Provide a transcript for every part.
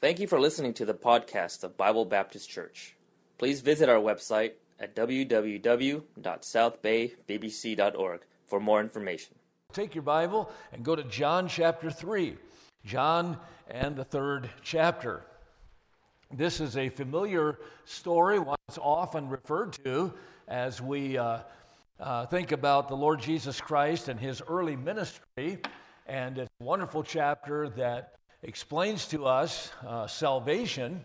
Thank you for listening to the podcast of Bible Baptist Church. Please visit our website at www.southbaybbc.org for more information. Take your Bible and go to John chapter 3. John and the third chapter. This is a familiar story, one that's often referred to as we think about the Lord Jesus Christ and his early ministry. And it's a wonderful chapter that explains to us salvation.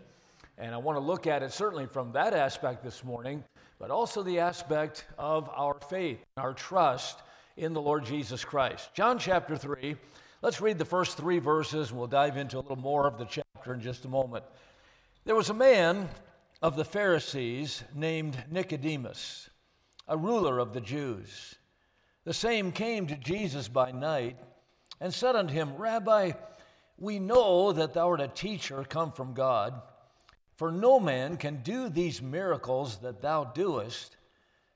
And I want to look at it certainly from that aspect this morning, but also the aspect of our faith, our trust in the Lord Jesus Christ. John chapter 3. Let's read the first three verses. We'll dive into a little more of the chapter in just a moment. There was a man of the Pharisees named Nicodemus, a ruler of the Jews. The same came to Jesus by night and said unto him, Rabbi, we know that thou art a teacher come from God, for no man can do these miracles that thou doest,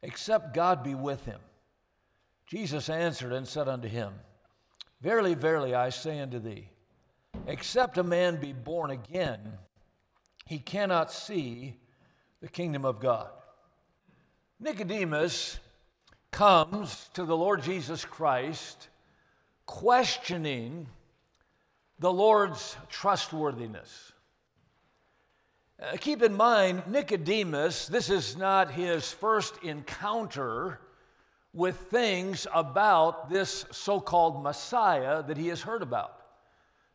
except God be with him. Jesus answered and said unto him, Verily, verily, I say unto thee, except a man be born again, he cannot see the kingdom of God. Nicodemus comes to the Lord Jesus Christ questioning the Lord's trustworthiness. Keep in mind, Nicodemus, this is not his first encounter with things about this so-called Messiah that he has heard about.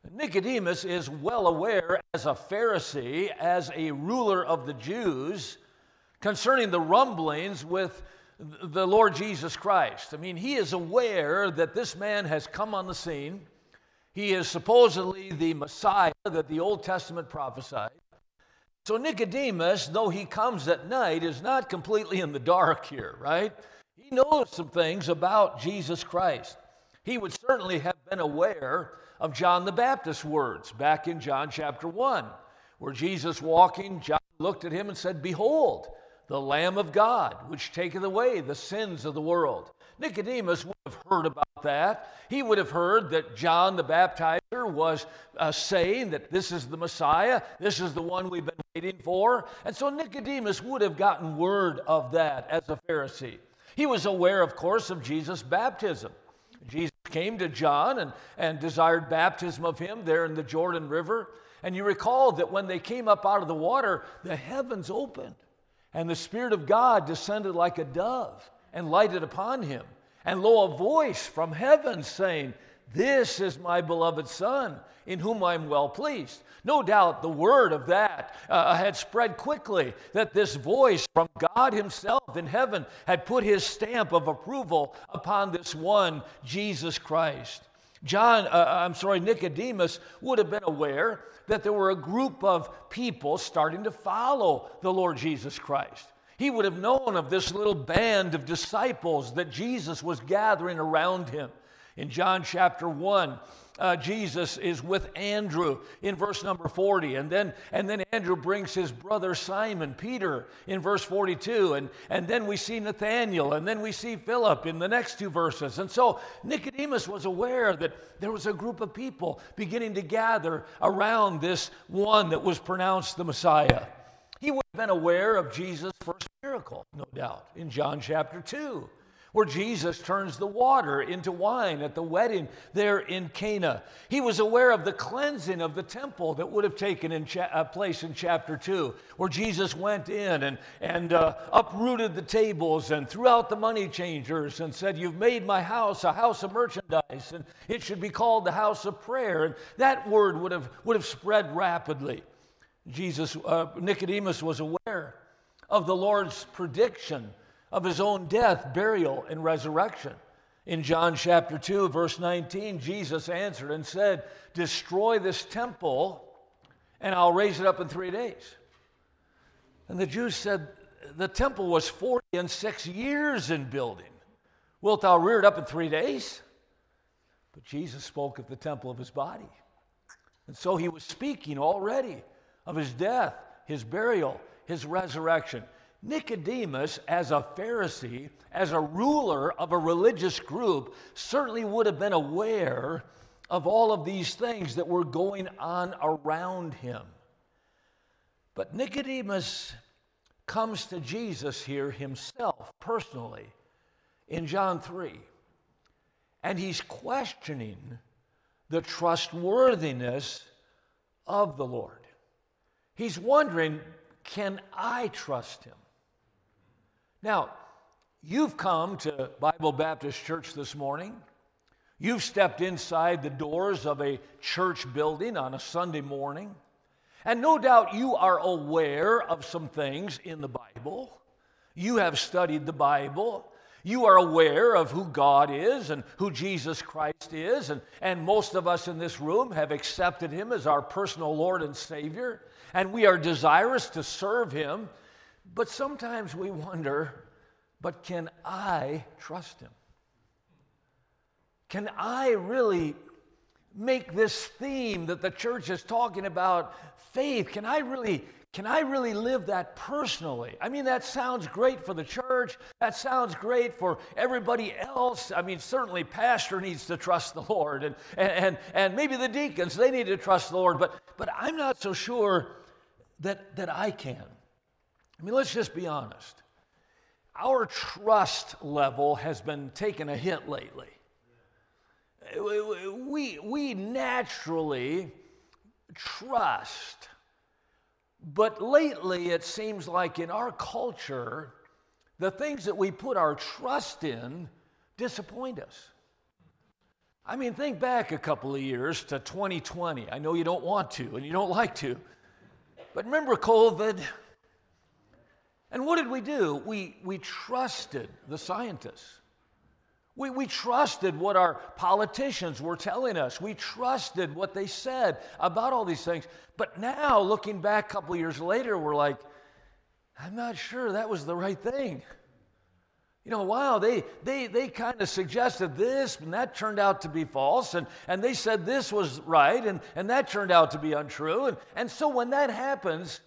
Nicodemus is well aware as a Pharisee, as a ruler of the Jews, concerning the rumblings with the Lord Jesus Christ. I mean, he is aware that this man has come on the scene. He is supposedly the Messiah that the Old Testament prophesied. So Nicodemus, though he comes at night, is not completely in the dark here, right? He knows some things about Jesus Christ. He would certainly have been aware of John the Baptist's words back in John chapter 1, where Jesus walking, John looked at him and said, Behold, the Lamb of God, which taketh away the sins of the world. Nicodemus would have heard about that. He would have heard that John the Baptizer was saying that this is the Messiah, this is the one we've been waiting for. And so Nicodemus would have gotten word of that as a Pharisee. He was aware, of course, of Jesus' baptism. Jesus came to John and desired baptism of him there in the Jordan River. And you recall that when they came up out of the water, the heavens opened, and the Spirit of God descended like a dove and lighted upon him. And lo, a voice from heaven saying, This is my beloved Son, in whom I am well pleased. No doubt the word of that had spread quickly, that this voice from God himself in heaven had put his stamp of approval upon this one, Jesus Christ. Nicodemus would have been aware that there were a group of people starting to follow the Lord Jesus Christ. He would have known of this little band of disciples that Jesus was gathering around him. In John chapter 1, Jesus is with Andrew in verse number 40. And then Andrew brings his brother Simon, Peter, in verse 42. And then we see Nathanael, and then we see Philip in the next two verses. And so Nicodemus was aware that there was a group of people beginning to gather around this one that was pronounced the Messiah. He would have been aware of Jesus' first miracle, no doubt, in John chapter 2. Where Jesus turns the water into wine at the wedding there in Cana. He was aware of the cleansing of the temple that would have taken in place in chapter 2, where Jesus went in and uprooted the tables and threw out the money changers and said, You've made my house a house of merchandise, and it should be called the house of prayer. And that word would have spread rapidly. Nicodemus was aware of the Lord's prediction of his own death, burial, and resurrection. In John chapter 2, verse 19, Jesus answered and said, Destroy this temple, and I'll raise it up in 3 days. And the Jews said, The temple was 46 years in building. Wilt thou rear it up in 3 days? But Jesus spoke of the temple of his body. And so he was speaking already of his death, his burial, his resurrection. Nicodemus, as a Pharisee, as a ruler of a religious group, certainly would have been aware of all of these things that were going on around him. But Nicodemus comes to Jesus here himself personally in John 3, and he's questioning the trustworthiness of the Lord. He's wondering, can I trust him? Now, you've come to Bible Baptist Church this morning. You've stepped inside the doors of a church building on a Sunday morning. And no doubt you are aware of some things in the Bible. You have studied the Bible. You are aware of who God is and who Jesus Christ is, and most of us in this room have accepted him as our personal Lord and Savior, and we are desirous to serve him, but sometimes we wonder, but can I trust him? Can I really make this theme that the church is talking about, faith, can I really live that personally? I mean, that sounds great for the church. That sounds great for everybody else. I mean, certainly pastor needs to trust the Lord, and maybe the deacons, they need to trust the Lord, but I'm not so sure that I can. I mean, let's just be honest. Our trust level has been taking a hit lately. We naturally trust. But lately, it seems like in our culture, the things that we put our trust in disappoint us. I mean, think back a couple of years to 2020. I know you don't want to and you don't like to, but remember COVID? And what did we do? We trusted the scientists. We trusted what our politicians were telling us. We trusted what they said about all these things. But now, looking back a couple years later, we're like, I'm not sure that was the right thing. You know, wow, they kind of suggested this, and that turned out to be false, and they said this was right, and that turned out to be untrue. And so when that happens,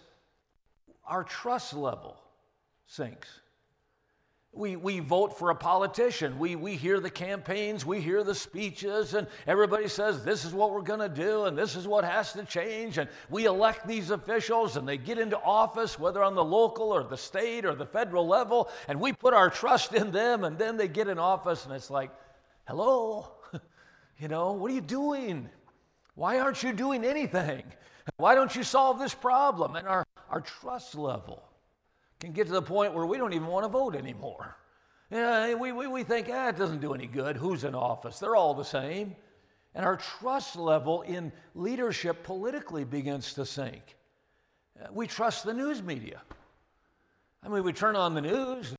our trust level sinks. We vote for a politician. We hear the campaigns, we hear the speeches, and everybody says this is what we're going to do, and this is what has to change, and we elect these officials, and they get into office, whether on the local or the state or the federal level, and we put our trust in them, and then they get in office, and it's like, hello, you know, what are you doing? Why aren't you doing anything? Why don't you solve this problem? And our trust level can get to the point where we don't even want to vote anymore. Yeah, we think, it doesn't do any good. Who's in office? They're all the same. And our trust level in leadership politically begins to sink. We trust the news media. I mean, we turn on the news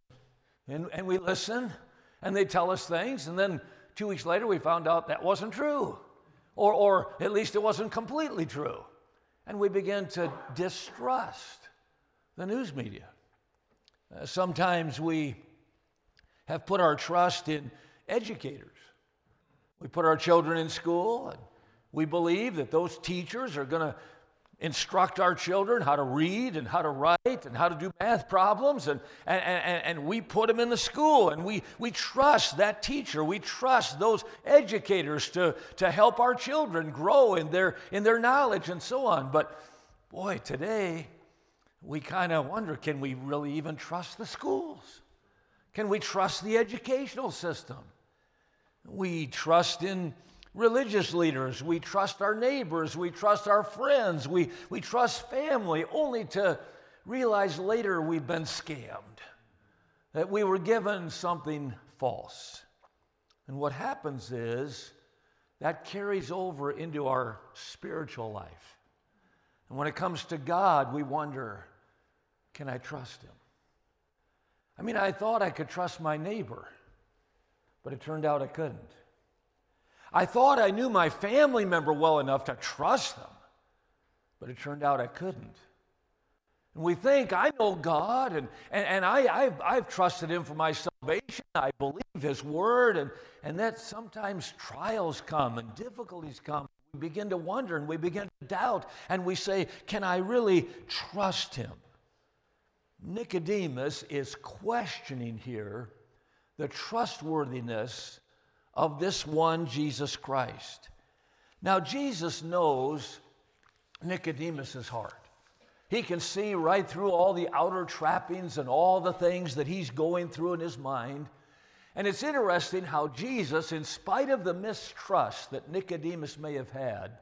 and we listen, and they tell us things, and then 2 weeks later we found out that wasn't true, or at least it wasn't completely true. And we begin to distrust the news media. Sometimes we have put our trust in educators. We put our children in school, and we believe that those teachers are going to instruct our children how to read and how to write and how to do math problems, and we put them in the school, and we trust that teacher. We trust those educators to help our children grow in their knowledge and so on. But boy, today, we kind of wonder, can we really even trust the schools? Can we trust the educational system? We trust in religious leaders. We trust our neighbors. We trust our friends. We trust family, only to realize later we've been scammed, that we were given something false. And what happens is that carries over into our spiritual life. And when it comes to God, we wonder, can I trust him? I mean, I thought I could trust my neighbor, but it turned out I couldn't. I thought I knew my family member well enough to trust them, but it turned out I couldn't. And we think, I know God, and I've trusted him for my salvation. I believe his word, and that sometimes trials come and difficulties come. We begin to wonder, and we begin to doubt, and we say, can I really trust him? Nicodemus is questioning here the trustworthiness of this one, Jesus Christ. Now, Jesus knows Nicodemus' heart. He can see right through all the outer trappings and all the things that he's going through in his mind. And it's interesting how Jesus, in spite of the mistrust that Nicodemus may have had,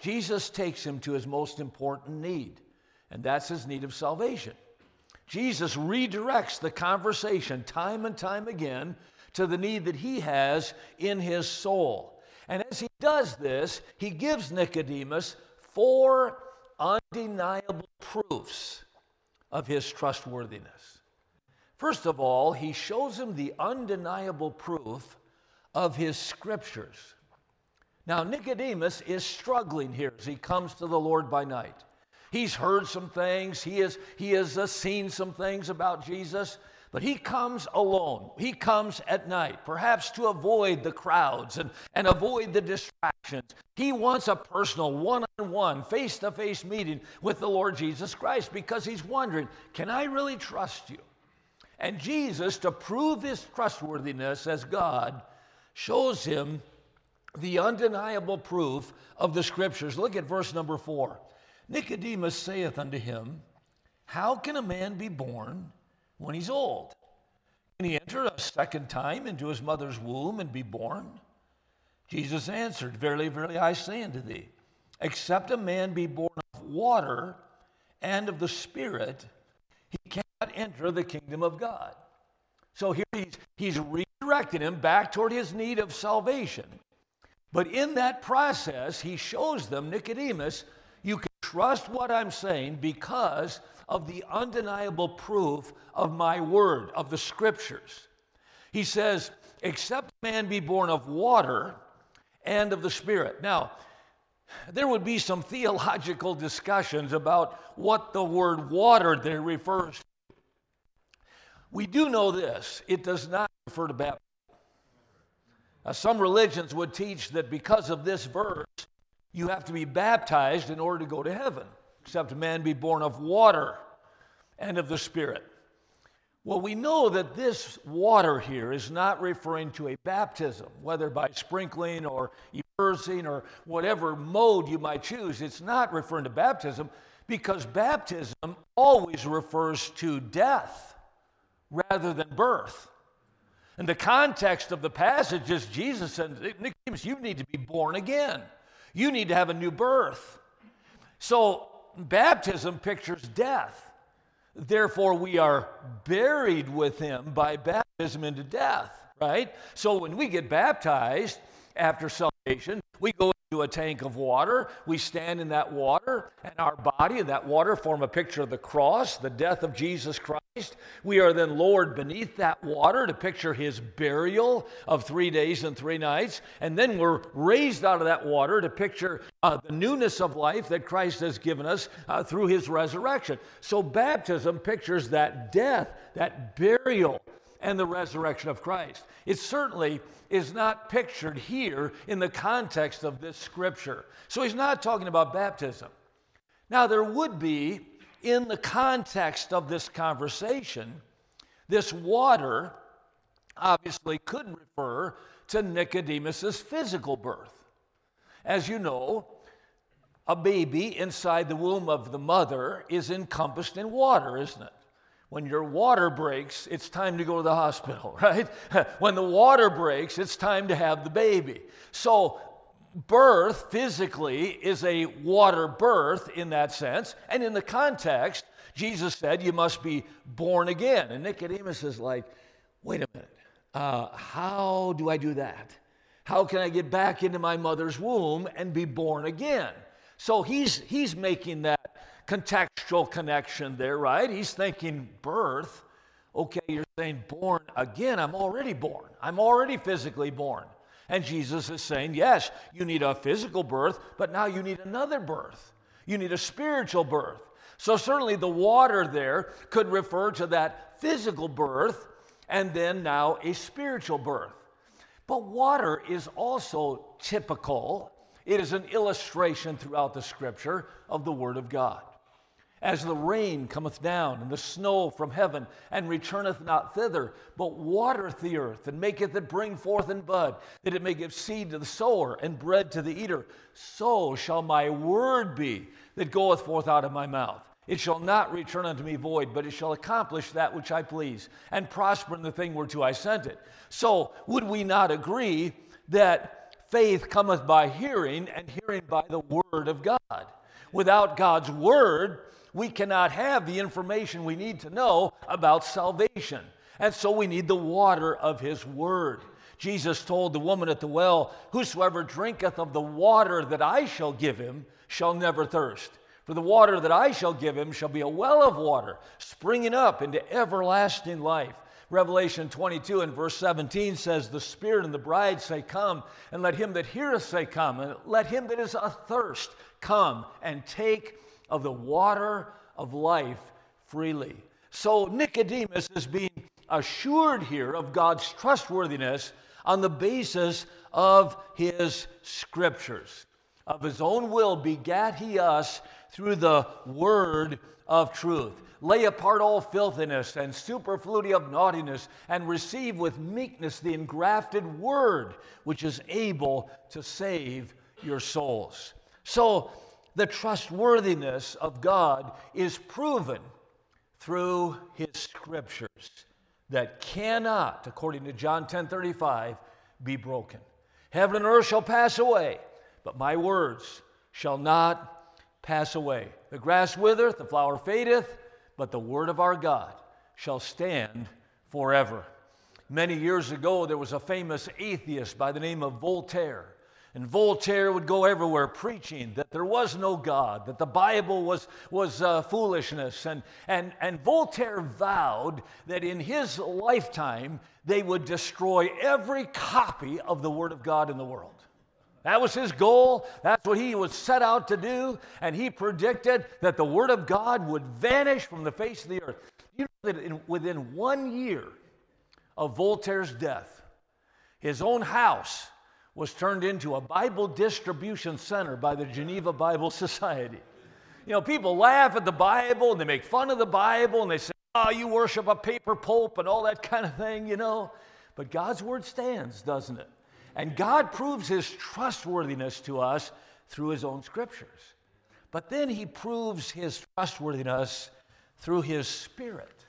Jesus takes him to his most important need, and that's his need of salvation. Jesus redirects the conversation time and time again to the need that he has in his soul. And as he does this, he gives Nicodemus 4 undeniable proofs of his trustworthiness. First of all, he shows him the undeniable proof of his scriptures. Now, Nicodemus is struggling here as he comes to the Lord by night. He's heard some things. He has seen some things about Jesus, but he comes alone. He comes at night, perhaps to avoid the crowds and avoid the distractions. He wants a personal, one-on-one, face-to-face meeting with the Lord Jesus Christ because he's wondering, can I really trust you? And Jesus, to prove his trustworthiness as God, shows him the undeniable proof of the scriptures. Look at verse number 4. Nicodemus saith unto him, how can a man be born when he's old? Can he enter a second time into his mother's womb and be born? Jesus answered, verily, verily, I say unto thee, except a man be born of water and of the Spirit, he cannot enter the kingdom of God. So here he's redirecting him back toward his need of salvation. But in that process, he shows them, Nicodemus, you can trust what I'm saying because of the undeniable proof of my word, of the scriptures. He says, except man be born of water and of the Spirit. Now, there would be some theological discussions about what the word water there refers to. We do know this. It does not refer to baptism. Some religions would teach that because of this verse, you have to be baptized in order to go to heaven, except a man be born of water and of the Spirit. Well, we know that this water here is not referring to a baptism, whether by sprinkling or immersing or whatever mode you might choose. It's not referring to baptism because baptism always refers to death rather than birth. And the context of the passage is Jesus and Nicodemus, you need to be born again. You need to have a new birth. So baptism pictures death. Therefore, we are buried with him by baptism into death, right? So when we get baptized after salvation, we go into a tank of water, we stand in that water, and our body and that water form a picture of the cross, the death of Jesus Christ. We are then lowered beneath that water to picture his burial of 3 days and 3 nights. And then we're raised out of that water to picture the newness of life that Christ has given us through his resurrection. So baptism pictures that death, that burial, and the resurrection of Christ. It certainly is not pictured here in the context of this scripture. So he's not talking about baptism. Now, there would be, in the context of this conversation, this water obviously could refer to Nicodemus's physical birth. As you know, a baby inside the womb of the mother is encompassed in water, isn't it? When your water breaks, it's time to go to the hospital, right? When the water breaks, it's time to have the baby. So birth physically is a water birth in that sense. And in the context, Jesus said, you must be born again. And Nicodemus is like, wait a minute, how do I do that? How can I get back into my mother's womb and be born again? So he's making that contextual connection there, right? He's thinking birth. Okay, you're saying born again. I'm already born. I'm already physically born. And Jesus is saying, yes, you need a physical birth, but now you need another birth. You need a spiritual birth. So certainly the water there could refer to that physical birth and then now a spiritual birth. But water is also typical. It is an illustration throughout the scripture of the Word of God. as the rain cometh down, and the snow from heaven, and returneth not thither, but watereth the earth, and maketh it bring forth in bud, that it may give seed to the sower, and bread to the eater, so shall my word be that goeth forth out of my mouth. It shall not return unto me void, but it shall accomplish that which I please, and prosper in the thing whereto I sent it. So would we not agree that faith cometh by hearing, and hearing by the word of God? Without God's word, we cannot have the information we need to know about salvation. And so we need the water of his word. Jesus told the woman at the well, whosoever drinketh of the water that I shall give him shall never thirst. For the water that I shall give him shall be a well of water, springing up into everlasting life. Revelation 22 and verse 17 says, the Spirit and the bride say, come, and let him that heareth say, come, and let him that is athirst come and take of the water of life freely. So Nicodemus is being assured here of God's trustworthiness on the basis of his scriptures. Of his own will begat he us through the word of truth. Lay apart all filthiness and superfluity of naughtiness, and receive with meekness the engrafted word, which is able to save your souls. So the trustworthiness of God is proven through his scriptures that cannot, according to John 10:35, be broken. Heaven and earth shall pass away, but my words shall not pass away. The grass withereth, the flower fadeth, but the word of our God shall stand forever. Many years ago, there was a famous atheist by the name of Voltaire. And Voltaire would go everywhere preaching that there was no God, that the Bible was foolishness. And Voltaire vowed that in his lifetime, they would destroy every copy of the Word of God in the world. That was his goal. That's what he was set out to do. And he predicted that the Word of God would vanish from the face of the earth. You know that within 1 year of Voltaire's death, his own house was turned into a Bible distribution center by the Geneva Bible Society. You know, people laugh at the Bible, and they make fun of the Bible, and they say, oh, you worship a paper pope and all that kind of thing, you know. But God's word stands, doesn't it? And God proves his trustworthiness to us through his own scriptures. But then he proves his trustworthiness through his Spirit.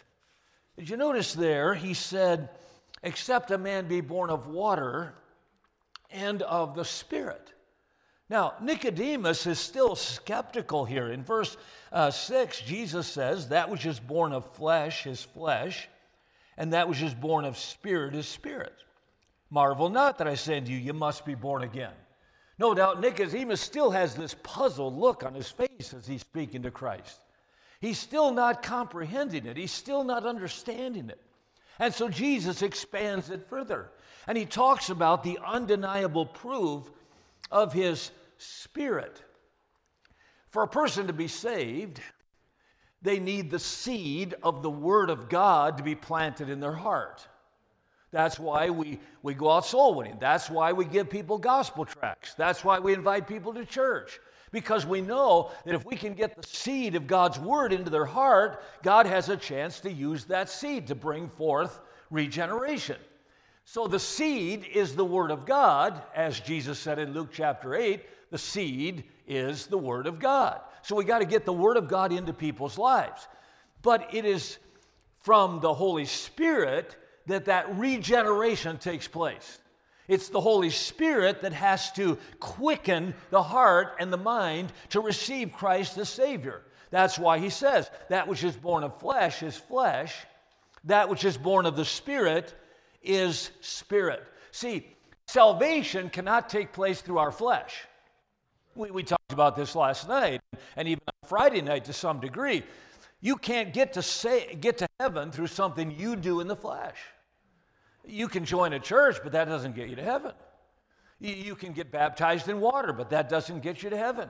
Did you notice there, he said, except a man be born of water and of the Spirit. Now, Nicodemus is still skeptical here. In verse 6, Jesus says, that which is born of flesh is flesh, and that which is born of spirit is spirit. Marvel not that I say unto you, you must be born again. No doubt Nicodemus still has this puzzled look on his face as he's speaking to Christ. He's still not comprehending it. He's still not understanding it. And so Jesus expands it further. And he talks about the undeniable proof of his Spirit. For a person to be saved, they need the seed of the Word of God to be planted in their heart. That's why we go out soul winning. That's why we give people gospel tracts. That's why we invite people to church. Because we know that if we can get the seed of God's Word into their heart, God has a chance to use that seed to bring forth regeneration. So the seed is the Word of God. As Jesus said in Luke chapter 8, the seed is the Word of God. So we got to get the Word of God into people's lives. But it is from the Holy Spirit that regeneration takes place. It's the Holy Spirit that has to quicken the heart and the mind to receive Christ as Savior. That's why he says, that which is born of flesh is flesh, that which is born of the Spirit is spirit. See, salvation cannot take place through our flesh. We talked about this last night, and even on Friday night to some degree. You can't get to heaven through something you do in the flesh. You can join a church, but that doesn't get you to heaven. You can get baptized in water, but that doesn't get you to heaven.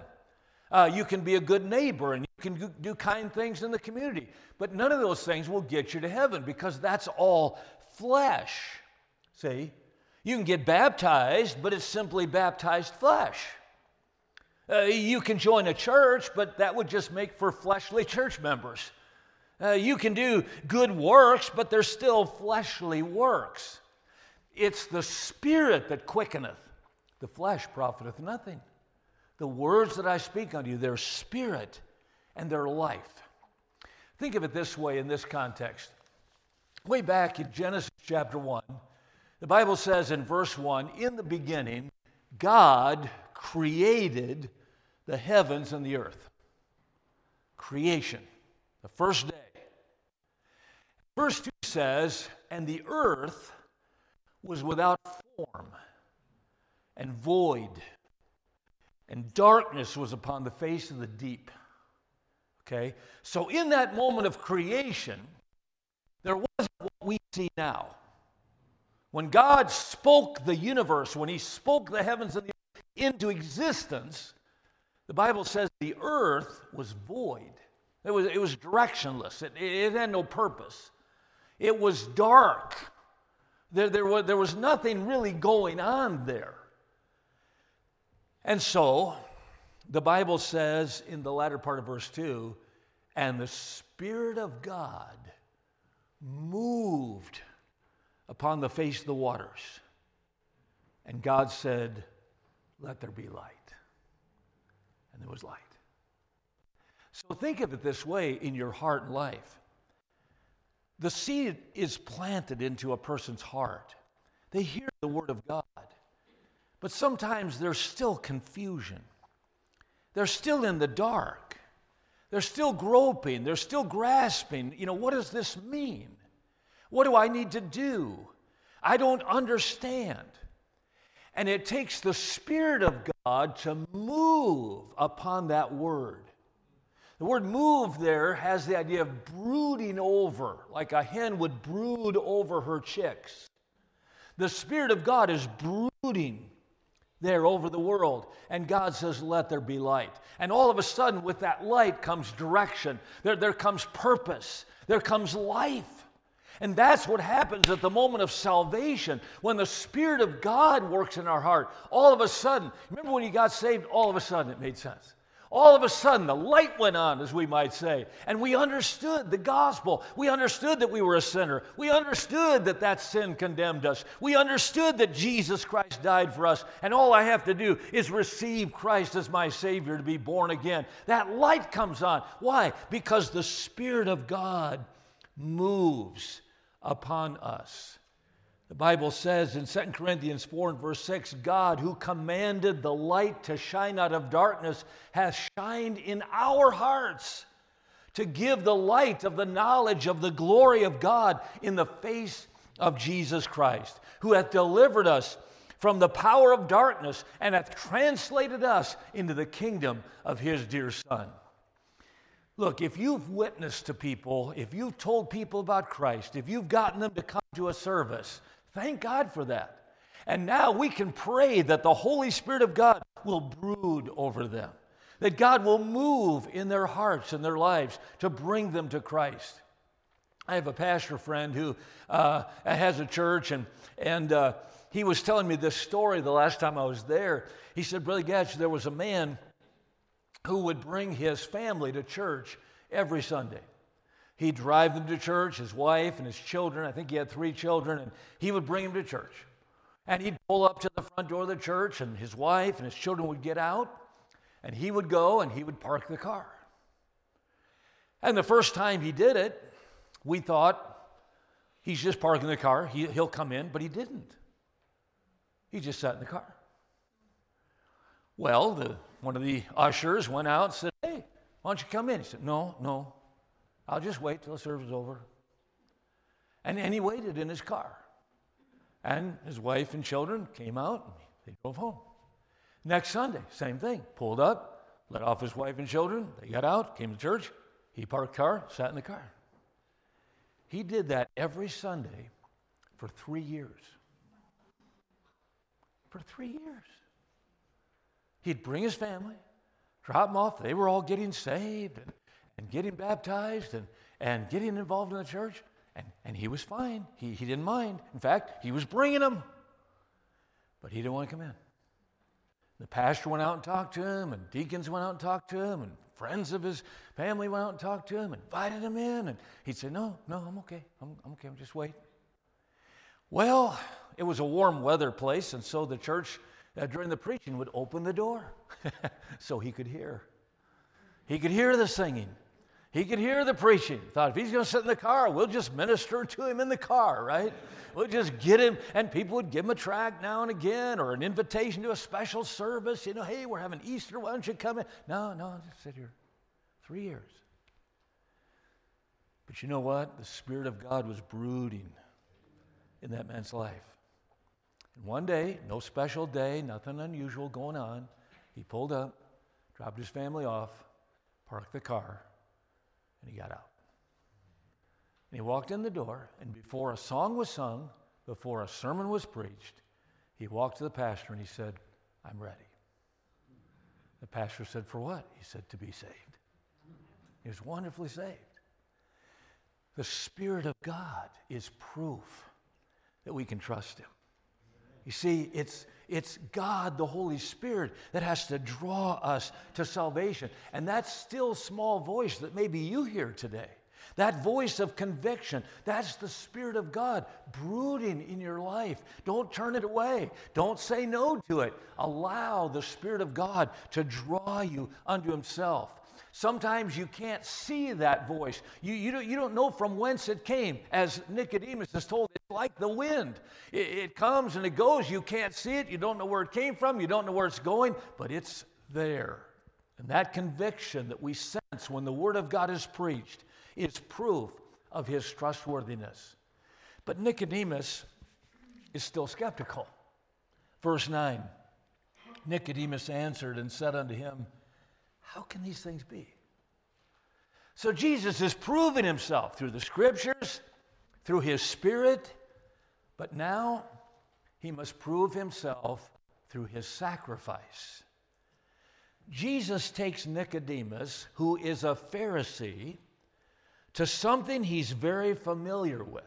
You can be a good neighbor, and you can do kind things in the community, but none of those things will get you to heaven because that's all flesh. See? You can get baptized, but it's simply baptized flesh. You can join a church, but that would just make for fleshly church members. You can do good works, but they're still fleshly works. It's the Spirit that quickeneth. The flesh profiteth nothing. The words that I speak unto you, they're spirit and they're life. Think of it this way in this context. Way back in Genesis chapter 1, the Bible says in verse 1, in the beginning, God created the heavens and the earth. Creation, the first day. Verse 2 says, and the earth was without form and void, and darkness was upon the face of the deep. Okay? So in that moment of creation, there wasn't what we see now. When God spoke the universe, when he spoke the heavens and the earth into existence, the Bible says the earth was void. It was directionless. It had no purpose. It was dark. There was nothing really going on there. And so, the Bible says in the latter part of verse 2, and the Spirit of God moved upon the face of the waters. And God said, let there be light. And there was light. So think of it this way in your heart and life. The seed is planted into a person's heart. They hear the word of God. But sometimes there's still confusion. They're still in the dark. They're still groping. They're still grasping. You know, what does this mean? What do I need to do? I don't understand. And it takes the Spirit of God to move upon that word. The word move there has the idea of brooding over, like a hen would brood over her chicks. The Spirit of God is brooding there over the world, and God says, let there be light. And all of a sudden, with that light comes direction. There comes purpose. There comes life. And that's what happens at the moment of salvation. When the Spirit of God works in our heart, all of a sudden, remember when you got saved, all of a sudden it made sense. All of a sudden, the light went on, as we might say, and we understood the gospel. We understood that we were a sinner. We understood that that sin condemned us. We understood that Jesus Christ died for us, and all I have to do is receive Christ as my Savior to be born again. That light comes on. Why? Because the Spirit of God moves upon us. The Bible says in 2 Corinthians 4 and verse 6, God, who commanded the light to shine out of darkness, hath shined in our hearts to give the light of the knowledge of the glory of God in the face of Jesus Christ, who hath delivered us from the power of darkness and hath translated us into the kingdom of his dear Son. Look, if you've witnessed to people, if you've told people about Christ, if you've gotten them to come to a service, thank God for that. And now we can pray that the Holy Spirit of God will brood over them, that God will move in their hearts and their lives to bring them to Christ. I have a pastor friend who has a church, and he was telling me this story the last time I was there. He said, Brother Gatch, there was a man who would bring his family to church every Sunday. He'd drive them to church, his wife and his children. I think he had 3 children, and he would bring them to church. And he'd pull up to the front door of the church, and his wife and his children would get out, and he would go and he would park the car. And the first time he did it, we thought, he's just parking the car, he'll come in, but he didn't. He just sat in the car. Well, one of the ushers went out and said, hey, why don't you come in? He said, no. I'll just wait till the service is over. And he waited in his car. And his wife and children came out, and they drove home. Next Sunday, same thing. Pulled up, let off his wife and children. They got out, came to church. He parked the car, sat in the car. He did that every Sunday for 3 years. For 3 years. He'd bring his family, drop them off. They were all getting saved and getting baptized and getting involved in the church. And he was fine. He didn't mind. In fact, he was bringing them. But he didn't want to come in. The pastor went out and talked to him, and deacons went out and talked to him, and friends of his family went out and talked to him, invited him in, and he'd say, no, I'm okay. I'm okay. I'm just waiting. Well, it was a warm weather place, and so the church during the preaching would open the door so he could hear. He could hear the singing. He could hear the preaching. Thought, if he's going to sit in the car, we'll just minister to him in the car, right? We'll just get him, and people would give him a tract now and again or an invitation to a special service. You know, hey, we're having Easter. Why don't you come in? No, just sit here. 3 years. But you know what? The Spirit of God was brooding in that man's life. And one day, no special day, nothing unusual going on, he pulled up, dropped his family off, parked the car, and he got out. And he walked in the door, and before a song was sung, before a sermon was preached, he walked to the pastor and he said, I'm ready. The pastor said, for what? He said, to be saved. He was wonderfully saved. The Spirit of God is proof that we can trust Him. You see, it's God, the Holy Spirit, that has to draw us to salvation. And that still small voice that maybe you hear today, that voice of conviction, that's the Spirit of God brooding in your life. Don't turn it away. Don't say no to it. Allow the Spirit of God to draw you unto Himself. Sometimes you can't see that voice. You don't know from whence it came. As Nicodemus is told, it's like the wind. It comes and it goes. You can't see it. You don't know where it came from. You don't know where it's going, but it's there. And that conviction that we sense when the Word of God is preached is proof of His trustworthiness. But Nicodemus is still skeptical. Verse 9, Nicodemus answered and said unto him, how can these things be? So Jesus is proving Himself through the Scriptures, through His Spirit, but now He must prove Himself through His sacrifice. Jesus takes Nicodemus, who is a Pharisee, to something he's very familiar with,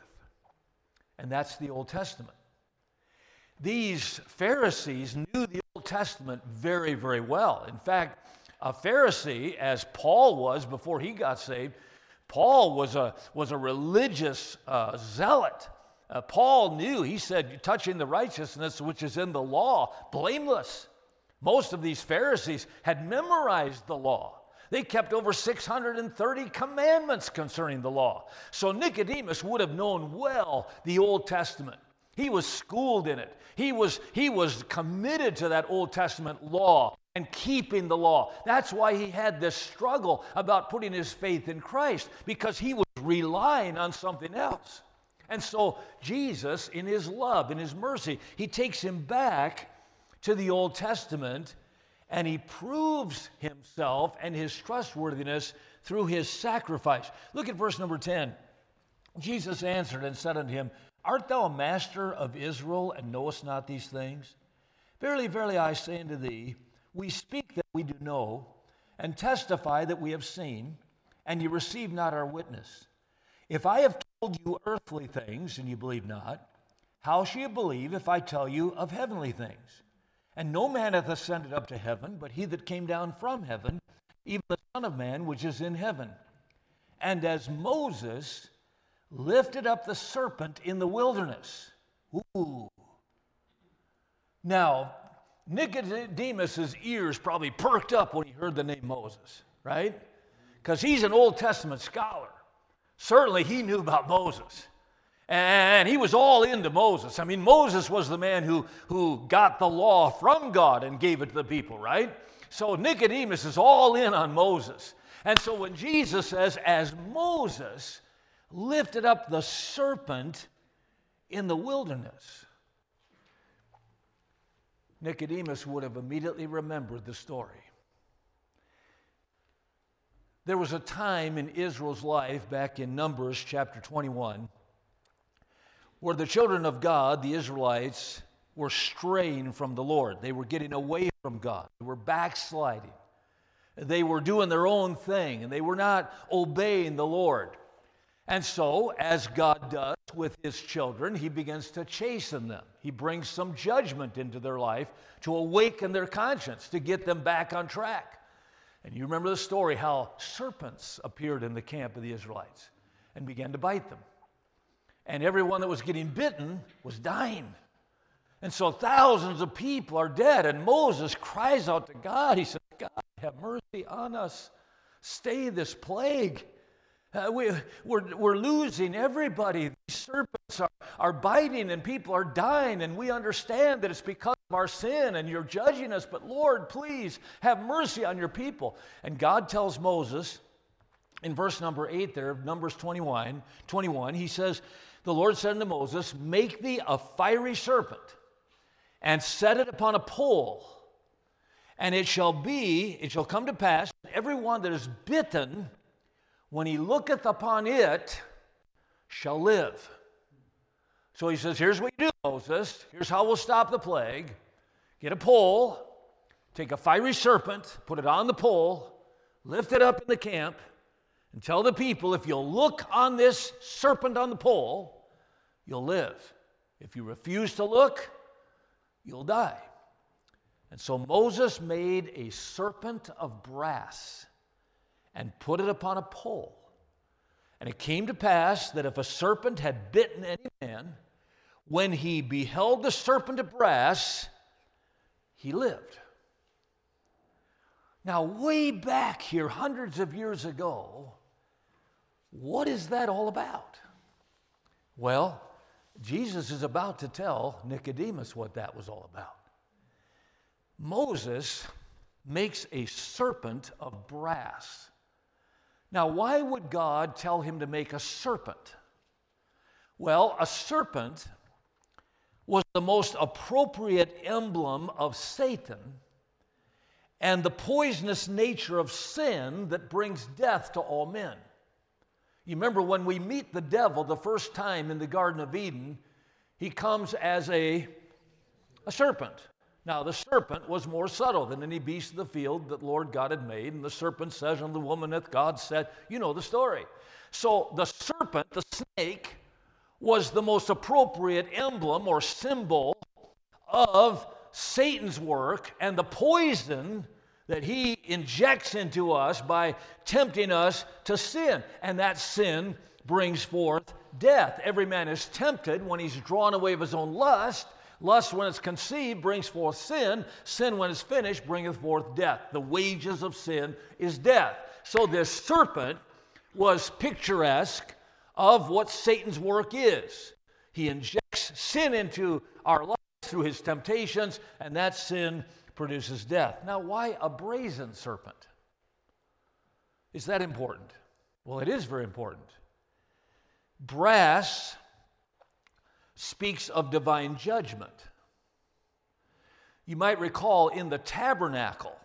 and that's the Old Testament. These Pharisees knew the Old Testament very, very well. In fact, a Pharisee, as Paul was before he got saved, Paul was a religious zealot. Paul knew, he said, touching the righteousness which is in the law, blameless. Most of these Pharisees had memorized the law. They kept over 630 commandments concerning the law. So Nicodemus would have known well the Old Testament. He was schooled in it. He was committed to that Old Testament law and keeping the law. That's why he had this struggle about putting his faith in Christ, because he was relying on something else. And so Jesus, in His love, in His mercy, He takes him back to the Old Testament, and He proves Himself and His trustworthiness through His sacrifice. Look at verse number 10. Jesus answered and said unto him, art thou a master of Israel, and knowest not these things? Verily, verily, I say unto thee, we speak that we do know, and testify that we have seen, and ye receive not our witness. If I have told you earthly things, and ye believe not, how shall ye believe if I tell you of heavenly things? And no man hath ascended up to heaven, but He that came down from heaven, even the Son of Man which is in heaven. And as Moses lifted up the serpent in the wilderness. Ooh. Now, Nicodemus' ears probably perked up when he heard the name Moses, right? Because he's an Old Testament scholar. Certainly he knew about Moses. And he was all into Moses. I mean, Moses was the man who got the law from God and gave it to the people, right? So Nicodemus is all in on Moses. And so when Jesus says, as Moses lifted up the serpent in the wilderness, Nicodemus would have immediately remembered the story. There was a time in Israel's life back in Numbers chapter 21 where the children of God, the Israelites, were straying from the Lord. They were getting away from God. They were backsliding. They were doing their own thing, and they were not obeying the Lord. And so, as God does with his children, he begins to chasten them. He brings some judgment into their life to awaken their conscience, to get them back on track. And you remember the story how serpents appeared in the camp of the Israelites and began to bite them. And everyone that was getting bitten was dying. And so thousands of people are dead, and Moses cries out to God. He says, God, have mercy on us. Stay this plague. We're losing everybody. These serpents are biting and people are dying, and we understand that it's because of our sin and you're judging us, but Lord, please have mercy on your people. And God tells Moses in verse number 8 there, Numbers 21, he says, the Lord said unto Moses, make thee a fiery serpent and set it upon a pole, and it shall come to pass, everyone that is bitten, when he looketh upon it, shall live. So he says, here's what you do, Moses. Here's how we'll stop the plague. Get a pole, take a fiery serpent, put it on the pole, lift it up in the camp, and tell the people, if you'll look on this serpent on the pole, you'll live. If you refuse to look, you'll die. And so Moses made a serpent of brass and put it upon a pole. And it came to pass that if a serpent had bitten any man, when he beheld the serpent of brass, he lived. Now, way back here, hundreds of years ago, what is that all about? Well, Jesus is about to tell Nicodemus what that was all about. Moses makes a serpent of brass. Now, why would God tell him to make a serpent? Well, a serpent was the most appropriate emblem of Satan and the poisonous nature of sin that brings death to all men. You remember when we meet the devil the first time in the Garden of Eden, he comes as a serpent. Now, the serpent was more subtle than any beast of the field that Lord God had made. And the serpent says unto the woman, that God said, you know the story. So the serpent, the snake, was the most appropriate emblem or symbol of Satan's work and the poison that he injects into us by tempting us to sin. And that sin brings forth death. Every man is tempted when he's drawn away of his own lust. Lust, when it's conceived, brings forth sin. Sin, when it's finished, bringeth forth death. The wages of sin is death. So this serpent was picturesque of what Satan's work is. He injects sin into our lives through his temptations, and that sin produces death. Now, why a brazen serpent? Is that important? Well, it is very important. Brass speaks of divine judgment. You might recall in the tabernacle,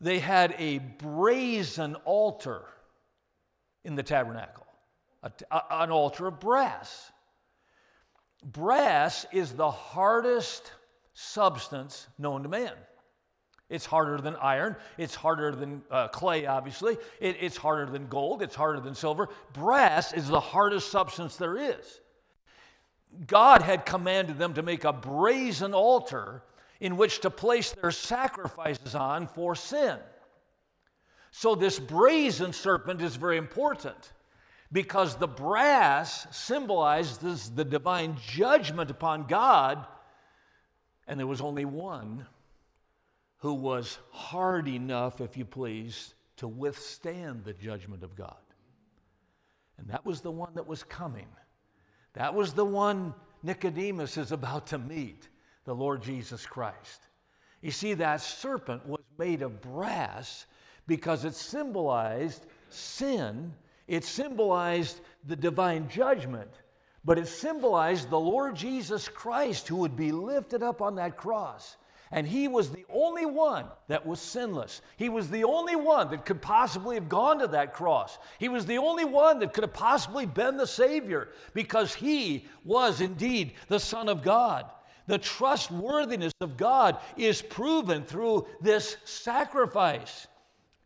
they had a brazen altar in the tabernacle, an altar of brass. Brass is the hardest substance known to man. It's harder than iron. It's harder than clay, obviously. It's harder than gold. It's harder than silver. Brass is the hardest substance there is. God had commanded them to make a brazen altar in which to place their sacrifices on for sin. So this brazen serpent is very important because the brass symbolizes the divine judgment upon God, and there was only one who was hard enough, if you please, to withstand the judgment of God. And that was the one that was coming. That was the one Nicodemus is about to meet, the Lord Jesus Christ. You see, that serpent was made of brass because it symbolized sin, it symbolized the divine judgment, but it symbolized the Lord Jesus Christ who would be lifted up on that cross. And he was the only one that was sinless. He was the only one that could possibly have gone to that cross. He was the only one that could have possibly been the Savior because he was indeed the Son of God. The trustworthiness of God is proven through this sacrifice.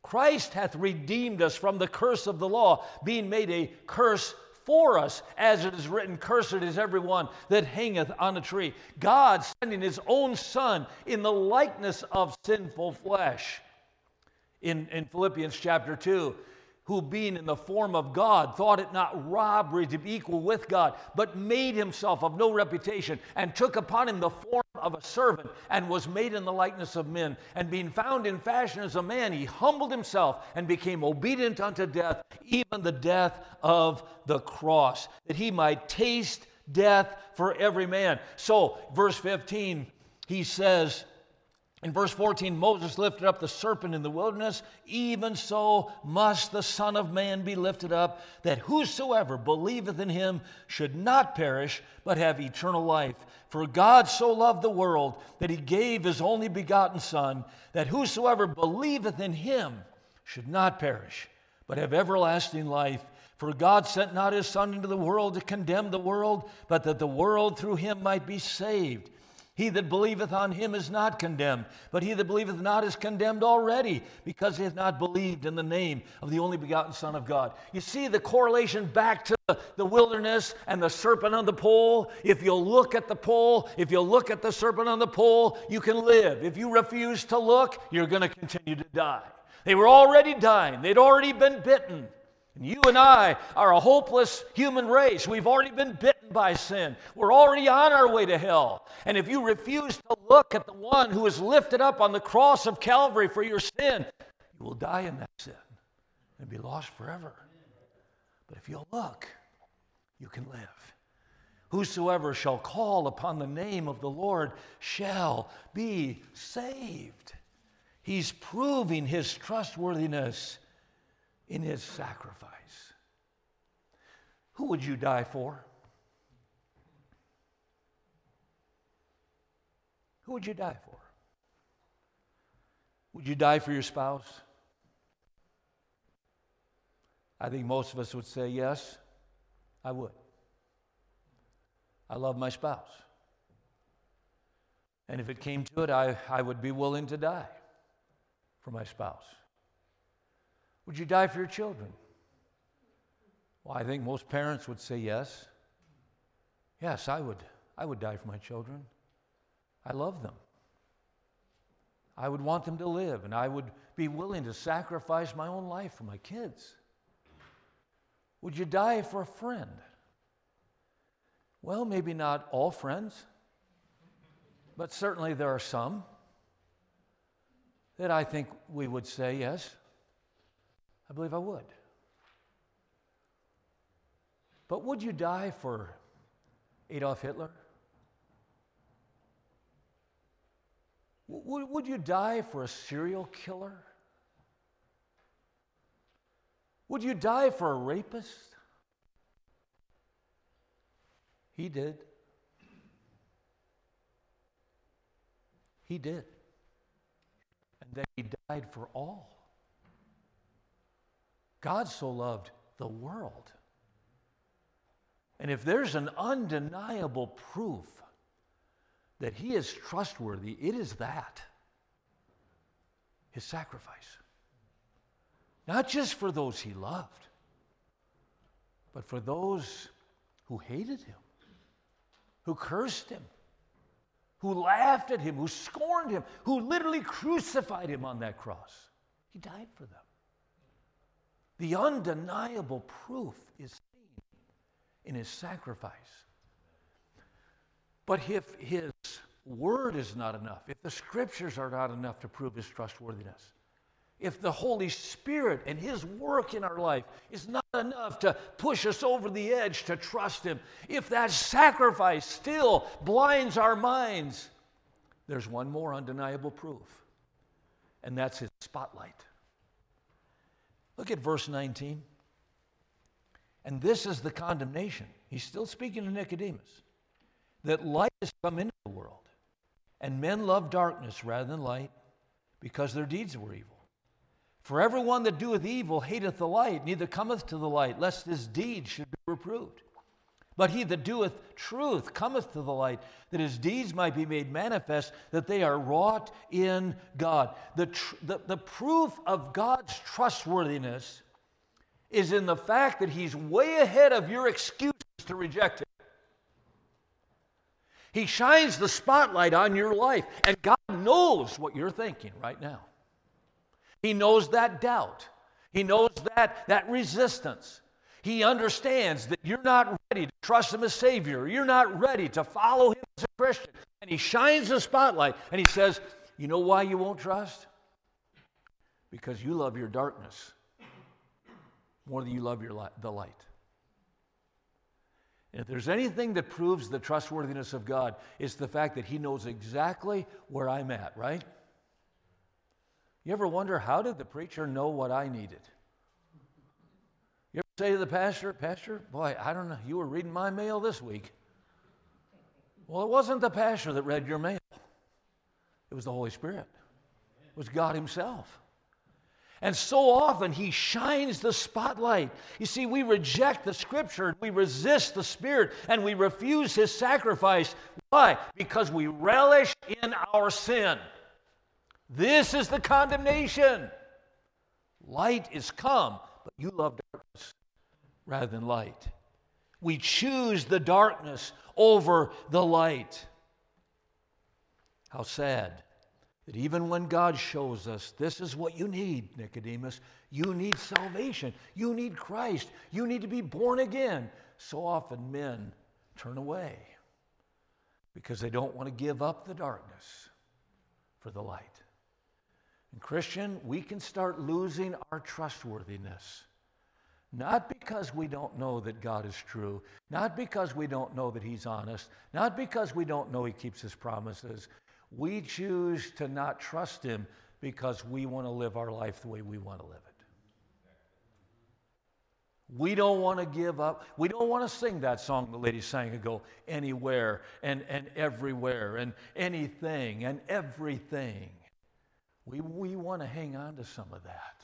Christ hath redeemed us from the curse of the law, being made a curse for us, as it is written, cursed is everyone that hangeth on a tree. God sending his own Son in the likeness of sinful flesh. In Philippians chapter 2, who being in the form of God, thought it not robbery to be equal with God, but made himself of no reputation, and took upon him the form of a servant, and was made in the likeness of men. And being found in fashion as a man, he humbled himself, and became obedient unto death, even the death of the cross, that he might taste death for every man. So, verse 15, he says, in verse 14, Moses lifted up the serpent in the wilderness. Even so must the Son of Man be lifted up, that whosoever believeth in him should not perish, but have eternal life. For God so loved the world that he gave his only begotten Son, that whosoever believeth in him should not perish, but have everlasting life. For God sent not his Son into the world to condemn the world, but that the world through him might be saved. He that believeth on him is not condemned, but he that believeth not is condemned already, because he hath not believed in the name of the only begotten Son of God. You see the correlation back to the wilderness and the serpent on the pole. If you look at the pole, if you look at the serpent on the pole, you can live. If you refuse to look, you're going to continue to die. They were already dying. They'd already been bitten. And you and I are a hopeless human race. We've already been bitten by sin. We're already on our way to hell. And if you refuse to look at the one who was lifted up on the cross of Calvary for your sin, you will die in that sin and be lost forever. But if you'll look, you can live. Whosoever shall call upon the name of the Lord shall be saved. He's proving his trustworthiness in his sacrifice. Who would you die for? Who would you die for? Would you die for your spouse? I think most of us would say, yes, I would. I love my spouse. And if it came to it, I would be willing to die for my spouse. Would you die for your children? Well, I think most parents would say yes. Yes, I would die for my children. I love them. I would want them to live, and I would be willing to sacrifice my own life for my kids. Would you die for a friend? Well, maybe not all friends, but certainly there are some that I think we would say yes. I believe I would. But would you die for Adolf Hitler? Would you die for a serial killer? Would you die for a rapist? He did. He did. And then he died for all. God so loved the world. And if there's an undeniable proof that he is trustworthy, it is that. His sacrifice. Not just for those he loved, but for those who hated him, who cursed him, who laughed at him, who scorned him, who literally crucified him on that cross. He died for them. The undeniable proof is seen in his sacrifice. But if his word is not enough, if the scriptures are not enough to prove his trustworthiness, if the Holy Spirit and his work in our life is not enough to push us over the edge to trust him, if that sacrifice still blinds our minds, there's one more undeniable proof, and that's his spotlight. Look at verse 19. And this is the condemnation. He's still speaking to Nicodemus. That light has come into the world, and men love darkness rather than light, because their deeds were evil. For everyone that doeth evil hateth the light, neither cometh to the light, lest his deeds should be reproved. But he that doeth truth cometh to the light, that his deeds might be made manifest, that they are wrought in God. The proof of God's trustworthiness is in the fact that he's way ahead of your excuses to reject it. He shines the spotlight on your life, and God knows what you're thinking right now. He knows that doubt. He knows that resistance. He understands that you're not ready to trust him as Savior. You're not ready to follow him as a Christian. And he shines the spotlight, and he says, you know why you won't trust? Because you love your darkness more than you love the light. And if there's anything that proves the trustworthiness of God, it's the fact that he knows exactly where I'm at, right? You ever wonder, how did the preacher know what I needed? You ever say to the pastor, Pastor, boy, I don't know, you were reading my mail this week. Well, it wasn't the pastor that read your mail. It was the Holy Spirit. It was God himself. And so often he shines the spotlight. You see, we reject the Scripture, we resist the Spirit, and we refuse his sacrifice. Why? Because we relish in our sin. This is the condemnation. Light is come, but you love darkness rather than light. We choose the darkness over the light. How sad that even when God shows us, this is what you need, Nicodemus. You need salvation. You need Christ. You need to be born again. So often men turn away because they don't want to give up the darkness for the light. And Christian, we can start losing our trustworthiness. Not because we don't know that God is true. Not because we don't know that he's honest. Not because we don't know he keeps his promises. We choose to not trust him because we want to live our life the way we want to live it. We don't want to give up. We don't want to sing that song the lady sang ago, anywhere and everywhere and anything and everything. We want to hang on to some of that.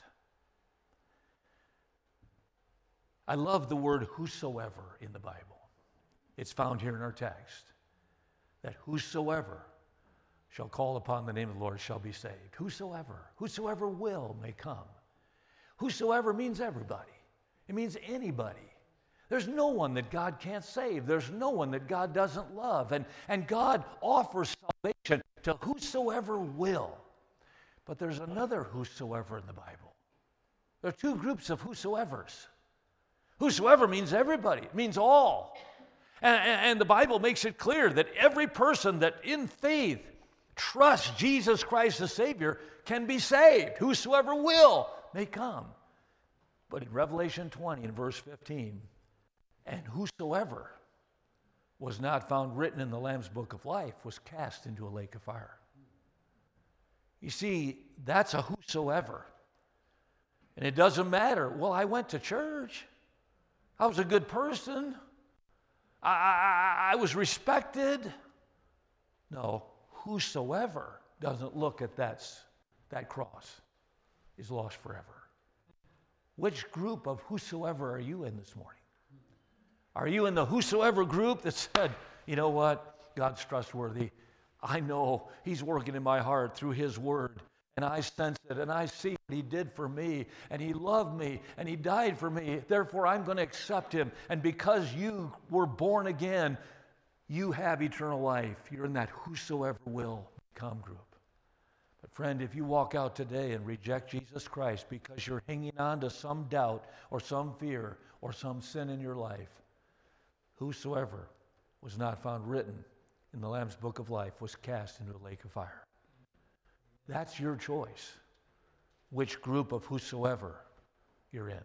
I love the word whosoever in the Bible. It's found here in our text. That whosoever shall call upon the name of the Lord shall be saved. Whosoever will may come. Whosoever means everybody. It means anybody. There's no one that God can't save. There's no one that God doesn't love. And God offers salvation to whosoever will. But there's another whosoever in the Bible. There are two groups of whosoevers. Whosoever means everybody. It means all. And the Bible makes it clear that every person that in faith trust Jesus Christ the Savior can be saved. Whosoever will may come. But in Revelation 20 and verse 15, and whosoever was not found written in the Lamb's book of life was cast into a lake of fire. You see, that's a whosoever. And it doesn't matter. Well, I went to church. I was a good person. I was respected. No. Whosoever doesn't look at that cross is lost forever. Which group of whosoever are you in this morning? Are you in the whosoever group that said, you know what, God's trustworthy. I know he's working in my heart through his word, and I sense it, and I see what he did for me, and he loved me, and he died for me. Therefore, I'm going to accept him. And because you were born again, you have eternal life. You're in that whosoever will come group. But friend, if you walk out today and reject Jesus Christ because you're hanging on to some doubt or some fear or some sin in your life, whosoever was not found written in the Lamb's book of life was cast into a lake of fire. That's your choice, which group of whosoever you're in.